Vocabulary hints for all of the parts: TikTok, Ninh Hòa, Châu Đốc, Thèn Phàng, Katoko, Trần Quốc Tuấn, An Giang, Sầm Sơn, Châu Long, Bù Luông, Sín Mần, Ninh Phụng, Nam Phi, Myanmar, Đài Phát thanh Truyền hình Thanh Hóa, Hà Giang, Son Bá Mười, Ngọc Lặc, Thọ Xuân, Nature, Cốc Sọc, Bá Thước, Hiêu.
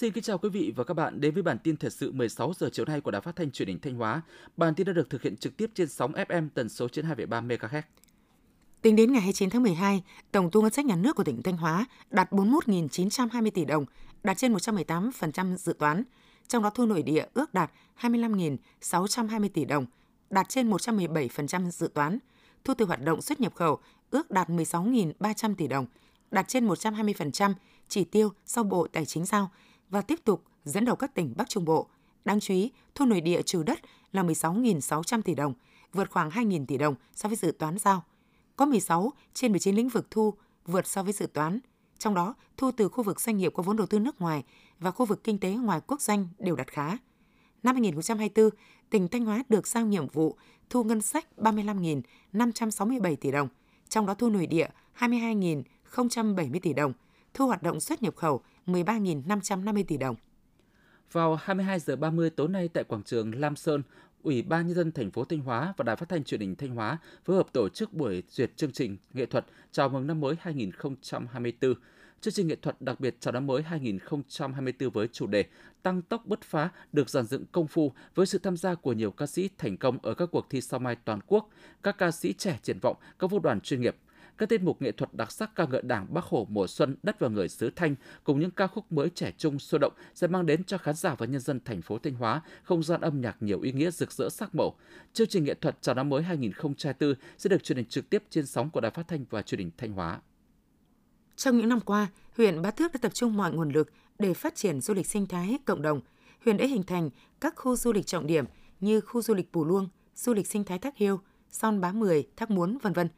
Xin kính chào quý vị và các bạn đến với bản tin thời sự 16 giờ chiều nay của Đài Phát thanh Truyền hình Thanh Hóa. Bản tin đã được thực hiện trực tiếp trên sóng FM tần số 92,3 MHz. Tính đến ngày 29 tháng 12, tổng thu ngân sách nhà nước của tỉnh Thanh Hóa đạt 41.920 tỷ đồng, đạt trên 118% dự toán. Trong đó thu nội địa ước đạt 25.620 tỷ đồng, đạt trên 117% dự toán. Thu từ hoạt động xuất nhập khẩu ước đạt 16.300 tỷ đồng, đạt trên 120% chỉ tiêu do Bộ Tài chính giao và tiếp tục dẫn đầu các tỉnh Bắc Trung Bộ. Đáng chú ý, thu nội địa trừ đất là 16.600 tỷ đồng, vượt khoảng 2.000 tỷ đồng so với dự toán giao. Có 16 trên 19 lĩnh vực thu vượt so với dự toán. Trong đó, thu từ khu vực doanh nghiệp có vốn đầu tư nước ngoài và khu vực kinh tế ngoài quốc doanh đều đạt khá. Năm 2024, tỉnh Thanh Hóa được giao nhiệm vụ thu ngân sách 35.567 tỷ đồng, trong đó thu nội địa 22.070 tỷ đồng, thu hoạt động xuất nhập khẩu 13.550 tỷ đồng. Vào 22 giờ 30 tối nay tại quảng trường Lam Sơn, Ủy ban Nhân dân thành phố Thanh Hóa và Đài Phát thanh Truyền hình Thanh Hóa phối hợp tổ chức buổi duyệt chương trình nghệ thuật chào mừng năm mới 2024. Chương trình nghệ thuật đặc biệt chào năm mới 2024 với chủ đề Tăng tốc bứt phá được dàn dựng công phu với sự tham gia của nhiều ca sĩ thành công ở các cuộc thi sao mai toàn quốc, các ca sĩ trẻ triển vọng, các vũ đoàn chuyên nghiệp. Các tiết mục nghệ thuật đặc sắc ca ngợi Đảng, Bác Hồ, mùa xuân, đất và người xứ Thanh cùng những ca khúc mới trẻ trung sôi động sẽ mang đến cho khán giả và nhân dân thành phố Thanh Hóa không gian âm nhạc nhiều ý nghĩa rực rỡ sắc màu. Chương trình nghệ thuật chào năm mới 2024 sẽ được truyền hình trực tiếp trên sóng của Đài Phát thanh và Truyền hình Thanh Hóa. Trong những năm qua, huyện Bá Thước đã tập trung mọi nguồn lực để phát triển du lịch sinh thái cộng đồng. Huyện đã hình thành các khu du lịch trọng điểm như khu du lịch Bù Luông, du lịch sinh thái thác Hiêu, Son Bá Mười, thác Muốn, vân vân.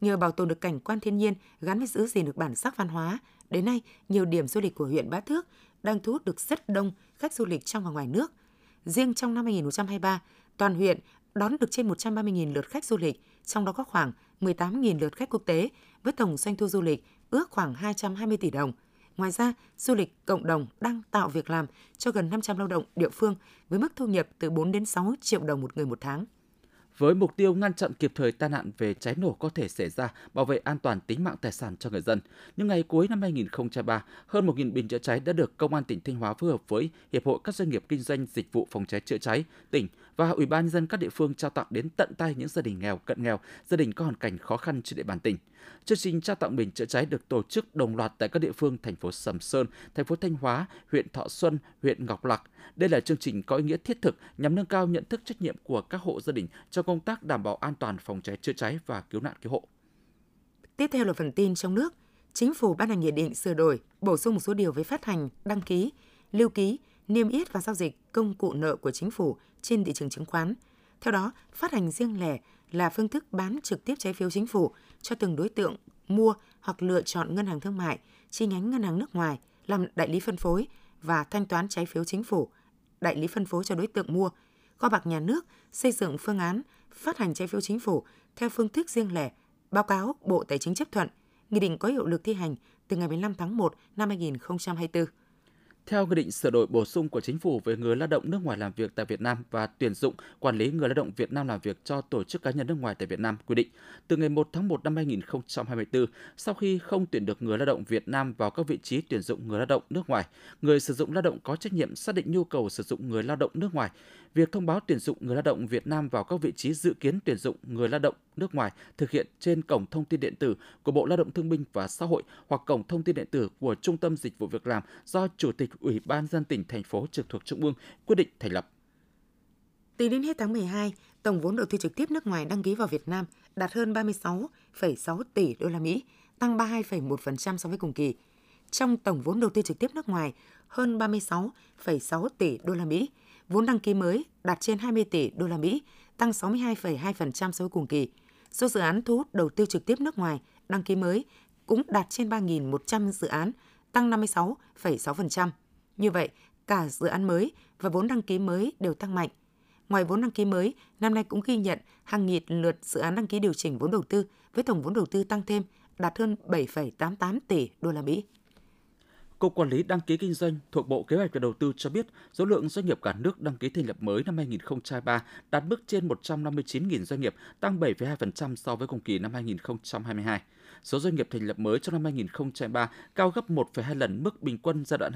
Nhờ bảo tồn được cảnh quan thiên nhiên gắn với giữ gìn được bản sắc văn hóa, đến nay nhiều điểm du lịch của huyện Bá Thước đang thu hút được rất đông khách du lịch trong và ngoài nước. Riêng trong năm 2023, toàn huyện đón được trên 130.000 lượt khách du lịch, trong đó có khoảng 18.000 lượt khách quốc tế với tổng doanh thu du lịch ước khoảng 220 tỷ đồng. Ngoài ra, du lịch cộng đồng đang tạo việc làm cho gần 500 lao động địa phương với mức thu nhập từ 4 đến 6 triệu đồng một người một tháng. Với mục tiêu ngăn chặn kịp thời tai nạn về cháy nổ có thể xảy ra, bảo vệ an toàn tính mạng tài sản cho người dân, những ngày cuối năm 2023, hơn 1.000 bình chữa cháy đã được Công an tỉnh Thanh Hóa phối hợp với Hiệp hội các doanh nghiệp kinh doanh dịch vụ phòng cháy chữa cháy tỉnh và Ủy ban nhân dân các địa phương trao tặng đến tận tay những gia đình nghèo, cận nghèo, gia đình có hoàn cảnh khó khăn trên địa bàn tỉnh. Chương trình trao tặng bình chữa cháy được tổ chức đồng loạt tại các địa phương thành phố Sầm Sơn, thành phố Thanh Hóa, huyện Thọ Xuân, huyện Ngọc Lặc. Đây là chương trình có ý nghĩa thiết thực nhằm nâng cao nhận thức trách nhiệm của các hộ gia đình cho công tác đảm bảo an toàn phòng cháy chữa cháy và cứu nạn cứu hộ. Tiếp theo là phần tin trong nước. Chính phủ ban hành nghị định sửa đổi, bổ sung một số điều về phát hành, đăng ký, lưu ký, niêm yết và giao dịch công cụ nợ của chính phủ trên thị trường chứng khoán. Theo đó, phát hành riêng lẻ là phương thức bán trực tiếp trái phiếu chính phủ cho từng đối tượng mua hoặc lựa chọn ngân hàng thương mại, chi nhánh ngân hàng nước ngoài làm đại lý phân phối và thanh toán trái phiếu chính phủ, đại lý phân phối cho đối tượng mua. Kho bạc nhà nước xây dựng phương án phát hành trái phiếu chính phủ theo phương thức riêng lẻ, báo cáo Bộ Tài chính chấp thuận. Nghị định có hiệu lực thi hành từ ngày 15 tháng 1 năm 2024. Theo nghị định sửa đổi bổ sung của Chính phủ về người lao động nước ngoài làm việc tại Việt Nam và tuyển dụng, quản lý người lao động Việt Nam làm việc cho tổ chức cá nhân nước ngoài tại Việt Nam quy định, từ ngày 1 tháng 1 năm 2024, sau khi không tuyển được người lao động Việt Nam vào các vị trí tuyển dụng người lao động nước ngoài, người sử dụng lao động có trách nhiệm xác định nhu cầu sử dụng người lao động nước ngoài. Việc thông báo tuyển dụng người lao động Việt Nam vào các vị trí dự kiến tuyển dụng người lao động nước ngoài thực hiện trên cổng thông tin điện tử của Bộ Lao động Thương binh và Xã hội hoặc cổng thông tin điện tử của Trung tâm Dịch vụ Việc làm do Chủ tịch Ủy ban nhân dân tỉnh, thành phố trực thuộc Trung ương quyết định thành lập. Tính đến hết tháng 12, tổng vốn đầu tư trực tiếp nước ngoài đăng ký vào Việt Nam đạt hơn 36,6 tỷ đô la Mỹ, tăng 32,1% so với cùng kỳ. Trong tổng vốn đầu tư trực tiếp nước ngoài hơn 36,6 tỷ đô la Mỹ, vốn đăng ký mới đạt trên 20 tỷ đô la Mỹ, tăng 62,2% so với cùng kỳ. Số dự án thu hút đầu tư trực tiếp nước ngoài đăng ký mới cũng đạt trên 3.100 dự án, tăng 56,6%. Như vậy, cả dự án mới và vốn đăng ký mới đều tăng mạnh. Ngoài vốn đăng ký mới, năm nay cũng ghi nhận hàng nghìn lượt dự án đăng ký điều chỉnh vốn đầu tư với tổng vốn đầu tư tăng thêm đạt hơn 7,88 tỷ đô la Mỹ. Cục Quản lý Đăng ký Kinh doanh thuộc Bộ Kế hoạch và Đầu tư cho biết số lượng doanh nghiệp cả nước đăng ký thành lập mới năm 2023 đạt mức trên 159.000 doanh nghiệp, tăng 7,2% so với cùng kỳ năm 2022. Số doanh nghiệp thành lập mới trong năm 2023 cao gấp 1,2 lần mức bình quân giai đoạn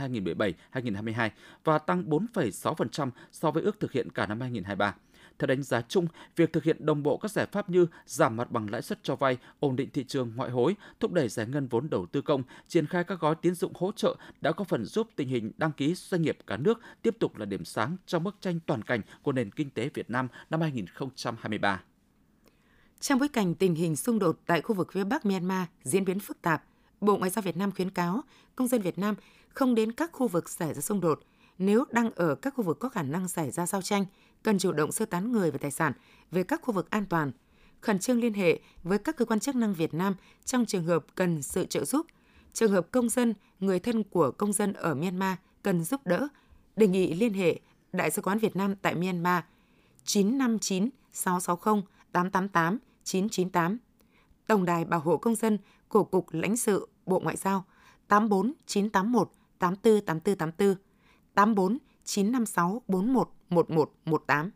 2017-2022 và tăng 4,6% so với ước thực hiện cả năm 2023. Theo đánh giá chung, việc thực hiện đồng bộ các giải pháp như giảm mặt bằng lãi suất cho vay, ổn định thị trường ngoại hối, thúc đẩy giải ngân vốn đầu tư công, triển khai các gói tín dụng hỗ trợ đã có phần giúp tình hình đăng ký doanh nghiệp cả nước tiếp tục là điểm sáng trong bức tranh toàn cảnh của nền kinh tế Việt Nam năm 2023. Trong bối cảnh tình hình xung đột tại khu vực phía Bắc Myanmar diễn biến phức tạp, Bộ Ngoại giao Việt Nam khuyến cáo công dân Việt Nam không đến các khu vực xảy ra xung đột. Nếu đang ở các khu vực có khả năng xảy ra giao tranh, cần chủ động sơ tán người và tài sản về các khu vực an toàn, khẩn trương liên hệ với các cơ quan chức năng Việt Nam trong trường hợp cần sự trợ giúp. Trường hợp công dân, người thân của công dân ở Myanmar cần giúp đỡ, đề nghị liên hệ Đại sứ quán Việt Nam tại Myanmar 959 660 888 998, Tổng đài Bảo hộ Công dân của Cục Lãnh sự Bộ Ngoại giao 84981 848484. 84956411118.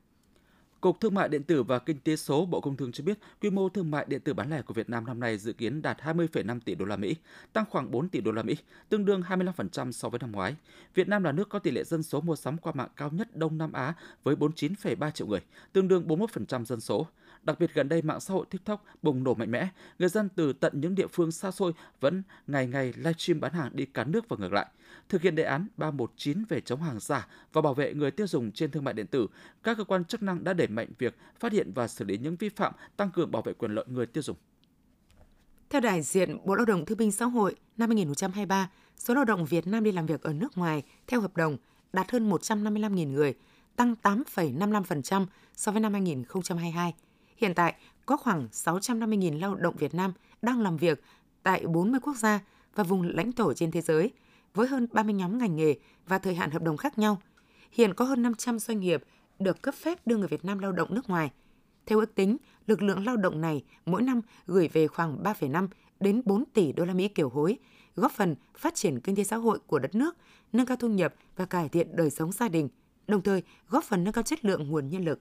Cục Thương mại điện tử và Kinh tế số Bộ Công Thương cho biết, quy mô thương mại điện tử bán lẻ của Việt Nam năm nay dự kiến đạt 20,5 tỷ đô la Mỹ, tăng khoảng 4 tỷ đô la Mỹ, tương đương 25% so với năm ngoái. Việt Nam là nước có tỷ lệ dân số mua sắm qua mạng cao nhất Đông Nam Á với 49,3 triệu người, tương đương 41% dân số. Đặc biệt gần đây mạng xã hội TikTok bùng nổ mạnh mẽ, người dân từ tận những địa phương xa xôi vẫn ngày livestream bán hàng đi cả nước và ngược lại. Thực hiện đề án 319 về chống hàng giả và bảo vệ người tiêu dùng trên thương mại điện tử, các cơ quan chức năng đã đẩy mạnh việc phát hiện và xử lý những vi phạm, tăng cường bảo vệ quyền lợi người tiêu dùng. Theo đại diện Bộ Lao động Thương binh Xã hội, năm 2023, số lao động Việt Nam đi làm việc ở nước ngoài theo hợp đồng đạt hơn 155.000 người, tăng 8,55% so với năm 2022. Hiện tại, có khoảng 650.000 lao động Việt Nam đang làm việc tại 40 quốc gia và vùng lãnh thổ trên thế giới, với hơn 30 nhóm ngành nghề và thời hạn hợp đồng khác nhau. Hiện có hơn 500 doanh nghiệp được cấp phép đưa người Việt Nam lao động nước ngoài. Theo ước tính, lực lượng lao động này mỗi năm gửi về khoảng 3,5 đến 4 tỷ đô la Mỹ kiều hối, góp phần phát triển kinh tế xã hội của đất nước, nâng cao thu nhập và cải thiện đời sống gia đình, đồng thời góp phần nâng cao chất lượng nguồn nhân lực.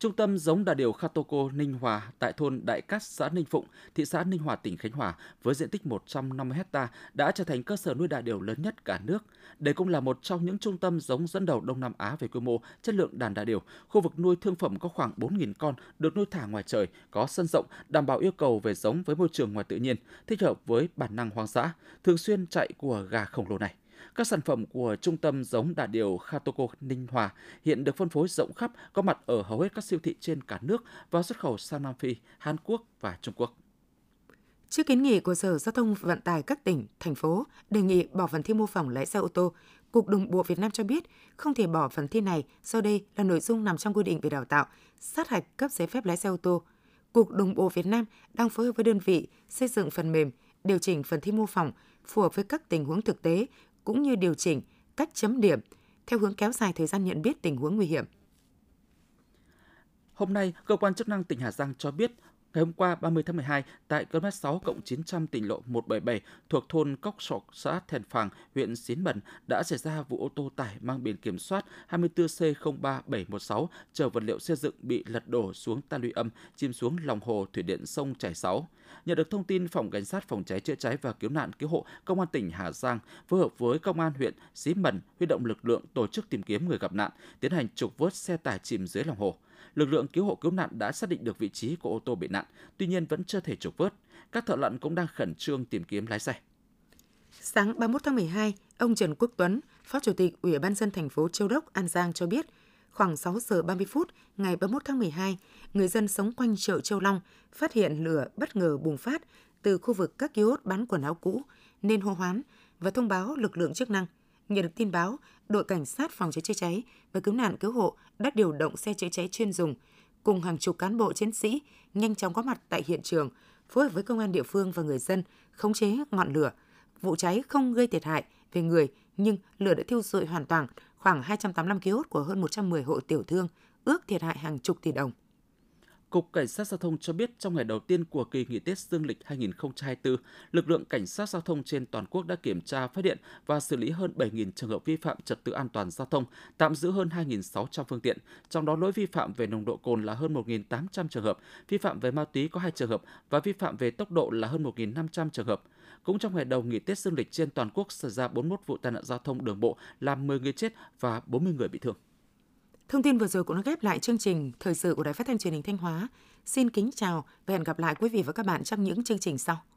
Trung tâm giống đà điểu Katoko Ninh Hòa tại thôn Đại Cát, xã Ninh Phụng, thị xã Ninh Hòa, tỉnh Khánh Hòa với diện tích 150 ha đã trở thành cơ sở nuôi đà điểu lớn nhất cả nước. Đây cũng là một trong những trung tâm giống dẫn đầu Đông Nam Á về quy mô, chất lượng đàn đà điểu. Khu vực nuôi thương phẩm có khoảng 4.000 con được nuôi thả ngoài trời, có sân rộng, đảm bảo yêu cầu về giống với môi trường ngoài tự nhiên, thích hợp với bản năng hoang dã, thường xuyên chạy của gà khổng lồ này. Các sản phẩm của Trung tâm giống đà điểu Katoko Ninh Hòa hiện được phân phối rộng khắp, có mặt ở hầu hết các siêu thị trên cả nước và xuất khẩu sang Nam Phi, Hàn Quốc và Trung Quốc. Trước kiến nghị của Sở Giao thông Vận tải các tỉnh, thành phố đề nghị bỏ phần thi mô phỏng lái xe ô tô, Cục Đường bộ Việt Nam cho biết không thể bỏ phần thi này do đây là nội dung nằm trong quy định về đào tạo, sát hạch cấp giấy phép lái xe ô tô. Cục Đường bộ Việt Nam đang phối hợp với đơn vị xây dựng phần mềm, điều chỉnh phần thi mô phỏng phù hợp với các tình huống thực tế, cũng như điều chỉnh cách chấm điểm theo hướng kéo dài thời gian nhận biết tình huống nguy hiểm. Hôm nay, cơ quan chức năng tỉnh Hà Giang cho biết, ngày hôm qua 30 tháng 12, tại km 6+900 tỉnh lộ 177 thuộc thôn Cốc Sọc, xã Thèn Phàng, huyện Sín Mần đã xảy ra vụ ô tô tải mang biển kiểm soát 24C03716 chở vật liệu xây dựng bị lật đổ xuống ta luy âm, chìm xuống lòng hồ thủy điện sông Chảy 6. Nhận được thông tin, Phòng Cảnh sát Phòng cháy chữa cháy và Cứu nạn Cứu hộ Công an tỉnh Hà Giang phối hợp với Công an huyện Sín Mần huy động lực lượng tổ chức tìm kiếm người gặp nạn, tiến hành trục vớt xe tải chìm dưới lòng hồ. Lực lượng cứu hộ cứu nạn đã xác định được vị trí của ô tô bị nạn, tuy nhiên vẫn chưa thể trục vớt. Các thợ lặn cũng đang khẩn trương tìm kiếm lái xe. Sáng 31 tháng 12, ông Trần Quốc Tuấn, Phó Chủ tịch Ủy ban nhân dân thành phố Châu Đốc, An Giang cho biết, khoảng 6 giờ 30 phút ngày 31 tháng 12, người dân sống quanh chợ Châu Long phát hiện lửa bất ngờ bùng phát từ khu vực các kiosk bán quần áo cũ nên hô hoán và thông báo lực lượng chức năng. Nhận được tin báo, đội Cảnh sát Phòng cháy chữa cháy và Cứu nạn Cứu hộ đã điều động xe chữa cháy chuyên dùng cùng hàng chục cán bộ chiến sĩ nhanh chóng có mặt tại hiện trường, phối hợp với công an địa phương và người dân khống chế ngọn lửa. Vụ cháy không gây thiệt hại về người, nhưng lửa đã thiêu rụi hoàn toàn khoảng 285 kiosk của hơn 110 hộ tiểu thương, ước thiệt hại hàng chục tỷ đồng. Cục Cảnh sát Giao thông cho biết trong ngày đầu tiên của kỳ nghỉ Tết Dương lịch 2024, lực lượng Cảnh sát Giao thông trên toàn quốc đã kiểm tra, phát hiện và xử lý hơn 7.000 trường hợp vi phạm trật tự an toàn giao thông, tạm giữ hơn 2.600 phương tiện, trong đó lỗi vi phạm về nồng độ cồn là hơn 1.800 trường hợp, vi phạm về ma túy có 2 trường hợp và vi phạm về tốc độ là hơn 1.500 trường hợp. Cũng trong ngày đầu nghỉ Tết Dương lịch, trên toàn quốc xảy ra 41 vụ tai nạn giao thông đường bộ, làm 10 người chết và 40 người bị thương. Thông tin vừa rồi cũng đã ghép lại chương trình thời sự của Đài Phát thanh Truyền hình Thanh Hóa. Xin kính chào và hẹn gặp lại quý vị và các bạn trong những chương trình sau.